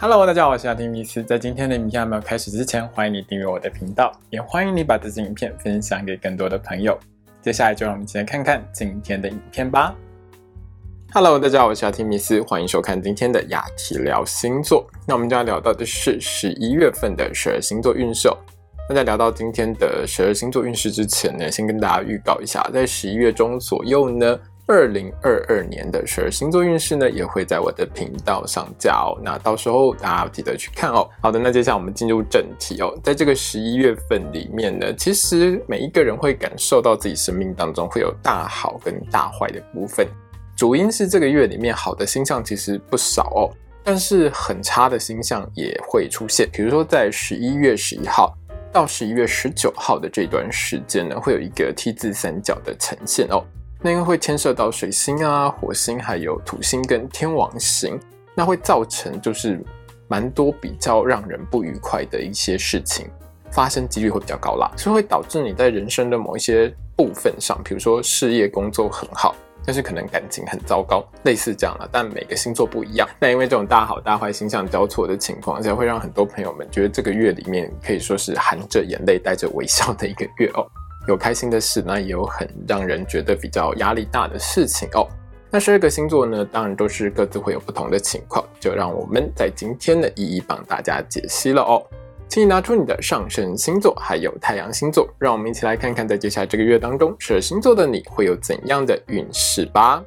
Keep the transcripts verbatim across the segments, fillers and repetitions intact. Hello， 大家好，我是阿丁尼斯。在今天的影片还没有开始之前，欢迎你订阅我的频道，也欢迎你把这支影片分享给更多的朋友。接下来就让我们一起来看看今天的影片吧。Hello， 大家好，我是阿丁尼斯，欢迎收看今天的雅提聊星座。那我们就要聊到的是十一月份的十二星座运势。那在聊到今天的十二星座运势之前呢，先跟大家预告一下，在十一月中左右呢，二零二二年的十二星座运势呢，也会在我的频道上架哦。那到时候大家记得去看哦。好的，那接下来我们进入正题哦。在这个十一月份里面呢，其实每一个人会感受到自己生命当中会有大好跟大坏的部分。主因是这个月里面好的星象其实不少哦，但是很差的星象也会出现。比如说在十一月十一号到十一月十九号的这段时间呢，会有一个 T 字三角的呈现哦。那因为会牵涉到水星啊、火星还有土星跟天王星，那会造成就是蛮多比较让人不愉快的一些事情发生几率会比较高啦，所以会导致你在人生的某一些部分上，比如说事业工作很好，但是可能感情很糟糕，类似这样啦，但每个星座不一样。那因为这种大好大坏星象交错的情况下，会让很多朋友们觉得这个月里面可以说是含着眼泪带着微笑的一个月哦。有开心的事，那也有很让人觉得比较压力大的事情哦。那十二个星座呢，当然都是各自会有不同的情况，就让我们在今天呢一一帮大家解析了哦。请你拿出你的上升星座还有太阳星座，让我们一起来看看在接下来这个月当中，十二星座的你会有怎样的运势吧。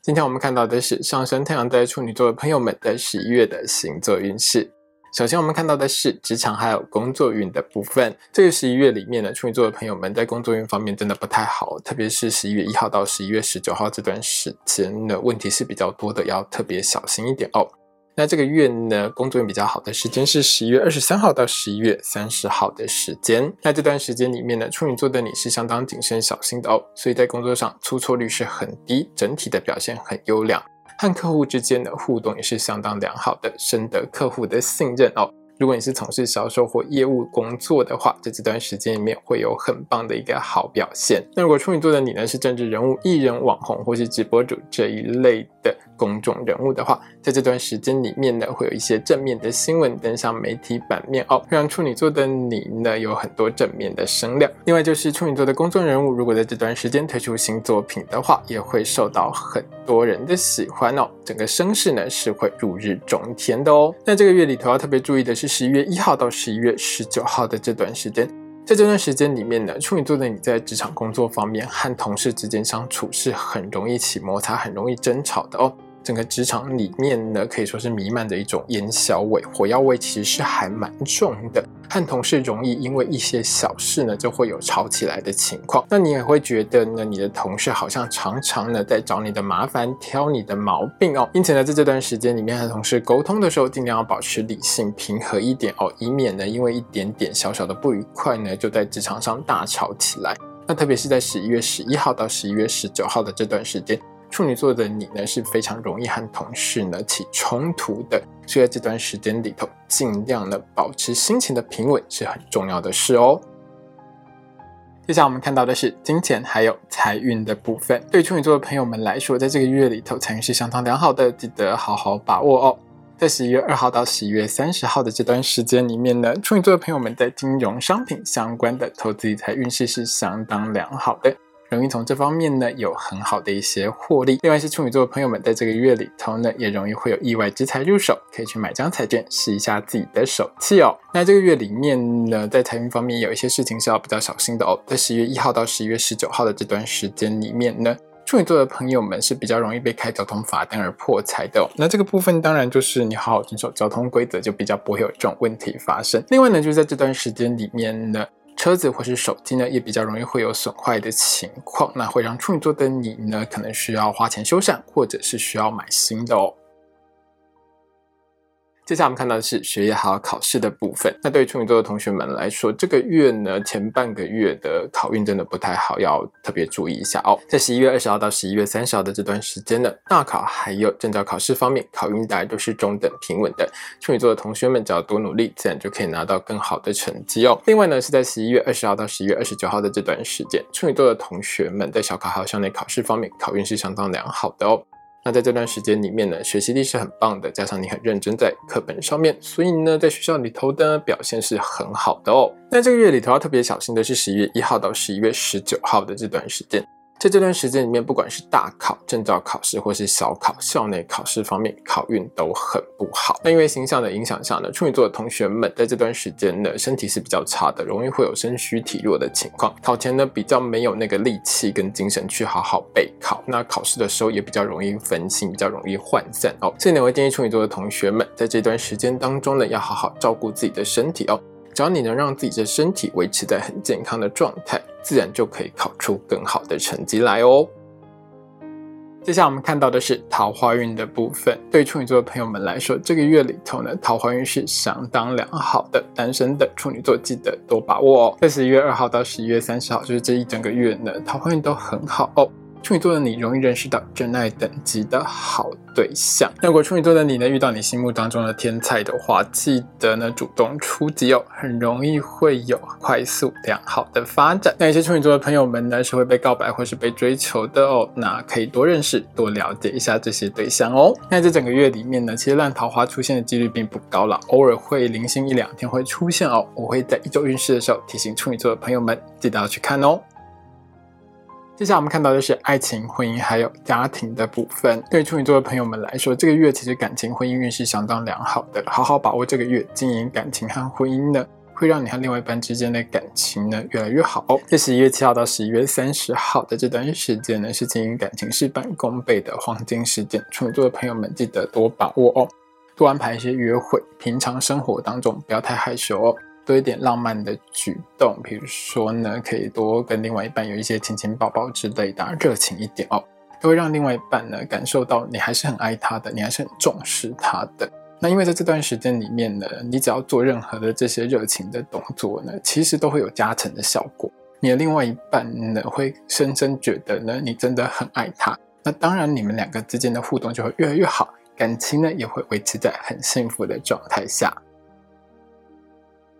今天我们看到的是上升太阳在处女座的朋友们在十一月的星座运势。首先我们看到的是职场还有工作运的部分。这个十一月里面呢，处女座的朋友们在工作运方面真的不太好，特别是十一月一号到十一月十九号这段时间呢，问题是比较多的，要特别小心一点哦。那这个月呢，工作运比较好的时间是十一月二十三号到十一月三十号的时间。那这段时间里面呢，处女座的你是相当谨慎小心的哦，所以在工作上出错率是很低，整体的表现很优良。和客户之间的互动也是相当良好的，深得客户的信任哦。如果你是从事销售或业务工作的话，在这段时间里面会有很棒的一个好表现。那如果处女座的你呢，是政治人物、艺人、网红或是直播主这一类的公众人物的话，在这段时间里面呢，会有一些正面的新闻登上媒体版面哦，让处女座的你呢有很多正面的声量。另外就是处女座的公众人物，如果在这段时间推出新作品的话，也会受到很多人的喜欢哦，整个声势呢是会如日中天的哦。那这个月里头要特别注意的是十一月一号到十一月十九号的这段时间。在这段时间里面呢，处女座的你在职场工作方面和同事之间相处是很容易起摩擦，很容易争吵的哦。整个职场里面呢，可以说是弥漫着一种烟硝味、火药味，其实是还蛮重的。和同事容易因为一些小事呢，就会有吵起来的情况。那你也会觉得呢，你的同事好像常常呢在找你的麻烦、挑你的毛病哦。因此呢，在这段时间里面和同事沟通的时候，尽量要保持理性、平和一点哦，以免呢因为一点点小小的不愉快呢，就在职场上大吵起来。那特别是在十一月十一号到十一月十九号的这段时间，处女座的你呢是非常容易和同事呢起冲突的，所以在这段时间里头，尽量呢保持心情的平稳是很重要的事哦。接下来我们看到的是金钱还有财运的部分。对处女座的朋友们来说，在这个月里头，财运是相当良好的，记得好好把握哦。在十一月二号到十一月三十号的这段时间里面呢，处女座的朋友们在金融商品相关的投资理财运势是相当良好的，容易从这方面呢有很好的一些获利。另外是处女座的朋友们在这个月里头呢，也容易会有意外之财入手，可以去买张彩券试一下自己的手气哦。那这个月里面呢，在财运方面有一些事情是要比较小心的哦。在十一月一号到十一月十九号的这段时间里面呢，处女座的朋友们是比较容易被开交通罚单而破财的哦。那这个部分当然就是你好好遵守交通规则，就比较不会有这种问题发生。另外呢，就是在这段时间里面呢，车子或是手机呢也比较容易会有损坏的情况，那会让处女座的你呢可能需要花钱修缮，或者是需要买新的哦。接接下来我们看到的是学业还有考试的部分。那对于处女座的同学们来说，这个月呢前半个月的考运真的不太好，要特别注意一下哦。在十一月二十号到十一月三十号的这段时间呢，大考还有证照考试方面考运大概都是中等平稳的，处女座的同学们只要多努力，自然就可以拿到更好的成绩哦。另外呢，是在十一月二十号到十一月二十九号的这段时间，处女座的同学们在小考还有校内考试方面考运是相当良好的哦。那在这段时间里面呢，学习力是很棒的，加上你很认真在课本上面，所以呢在学校里头的表现是很好的哦。那这个月里头要特别小心的是十一月一号到十一月十九号的这段时间，在这段时间里面，不管是大考、证照考试或是小考、校内考试方面考运都很不好。那因为形象的影响下呢，处女座的同学们在这段时间呢身体是比较差的，容易会有身虚体弱的情况，考前呢比较没有那个力气跟精神去好好备考，那考试的时候也比较容易分心，比较容易涣散哦。所以呢，我会建议处女座的同学们在这段时间当中呢要好好照顾自己的身体哦，只要你能让自己的身体维持在很健康的状态，自然就可以考出更好的成绩来哦。接下来我们看到的是桃花运的部分。对处女座的朋友们来说，这个月里头呢，桃花运是相当良好的，单身的处女座记得多把握哦。在十一月二号到十一月三十号，就是这一整个月呢，桃花运都很好哦。处女座的你容易认识到真爱等级的好对象。如果处女座的你呢遇到你心目当中的天才的话，记得呢主动出击哦，很容易会有快速良好的发展。那一些处女座的朋友们呢是会被告白或是被追求的哦，那可以多认识多了解一下这些对象哦。那这整个月里面呢，其实烂桃花出现的几率并不高了，偶尔会零星一两天会出现哦。我会在一周运势的时候提醒处女座的朋友们，记得要去看哦。接下来我们看到的是爱情、婚姻还有家庭的部分。对处女座的朋友们来说，这个月其实感情、婚姻运是相当良好的，好好把握这个月经营感情和婚姻呢，会让你和另外一半之间的感情呢越来越好哦。在十一月七号到十一月三十号的这段时间呢，是经营感情事半功倍的黄金时间，处女座的朋友们记得多把握哦，多安排一些约会，平常生活当中不要太害羞哦。多一点浪漫的举动，比如说呢，可以多跟另外一半有一些亲亲抱抱之类的，热情一点哦，都会让另外一半呢感受到你还是很爱他的，你还是很重视他的。那因为在这段时间里面呢，你只要做任何的这些热情的动作呢，其实都会有加成的效果，你的另外一半呢会深深觉得呢你真的很爱他，那当然你们两个之间的互动就会越来越好，感情呢也会维持在很幸福的状态下。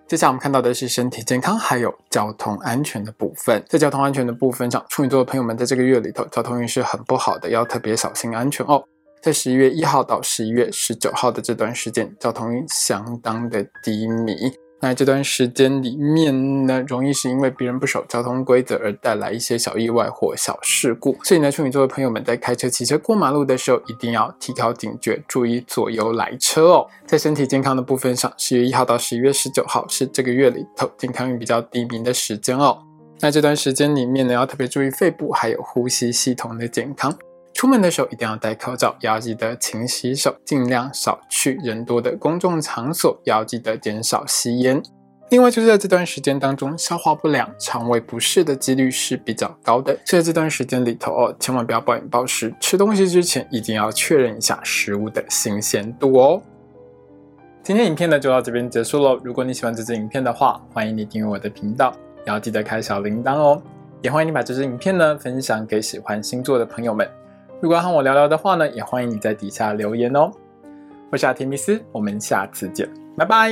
接下来我们看到的是身体健康还有交通安全的部分。在交通安全的部分上，处女座的朋友们在这个月里头交通运势很不好的，要特别小心安全哦。在十一月一号到十一月十九号的这段时间，交通运相当的低迷，那这段时间里面呢，容易是因为别人不守交通规则而带来一些小意外或小事故，所以呢处女座的朋友们在开车、骑车过马路的时候一定要提高警觉，注意左右来车哦。在身体健康的部分上，十一月一号到十一月十九号是这个月里头健康运比较低迷的时间哦。那这段时间里面呢，要特别注意肺部还有呼吸系统的健康，出门的时候一定要戴口罩，也要记得勤洗手，尽量少去人多的公众场所，也要记得减少吸烟。另外就是在这段时间当中，消化不良、肠胃不适的几率是比较高的，所以在这段时间里头哦，千万不要暴饮暴食，吃东西之前一定要确认一下食物的新鲜度哦。今天影片呢就到这边结束了，如果你喜欢这支影片的话，欢迎你订阅我的频道，也要记得开小铃铛哦，也欢迎你把这支影片呢分享给喜欢星座的朋友们。如果要和我聊聊的话呢，也欢迎你在底下留言哦。我是阿提密斯，我们下次见，拜拜。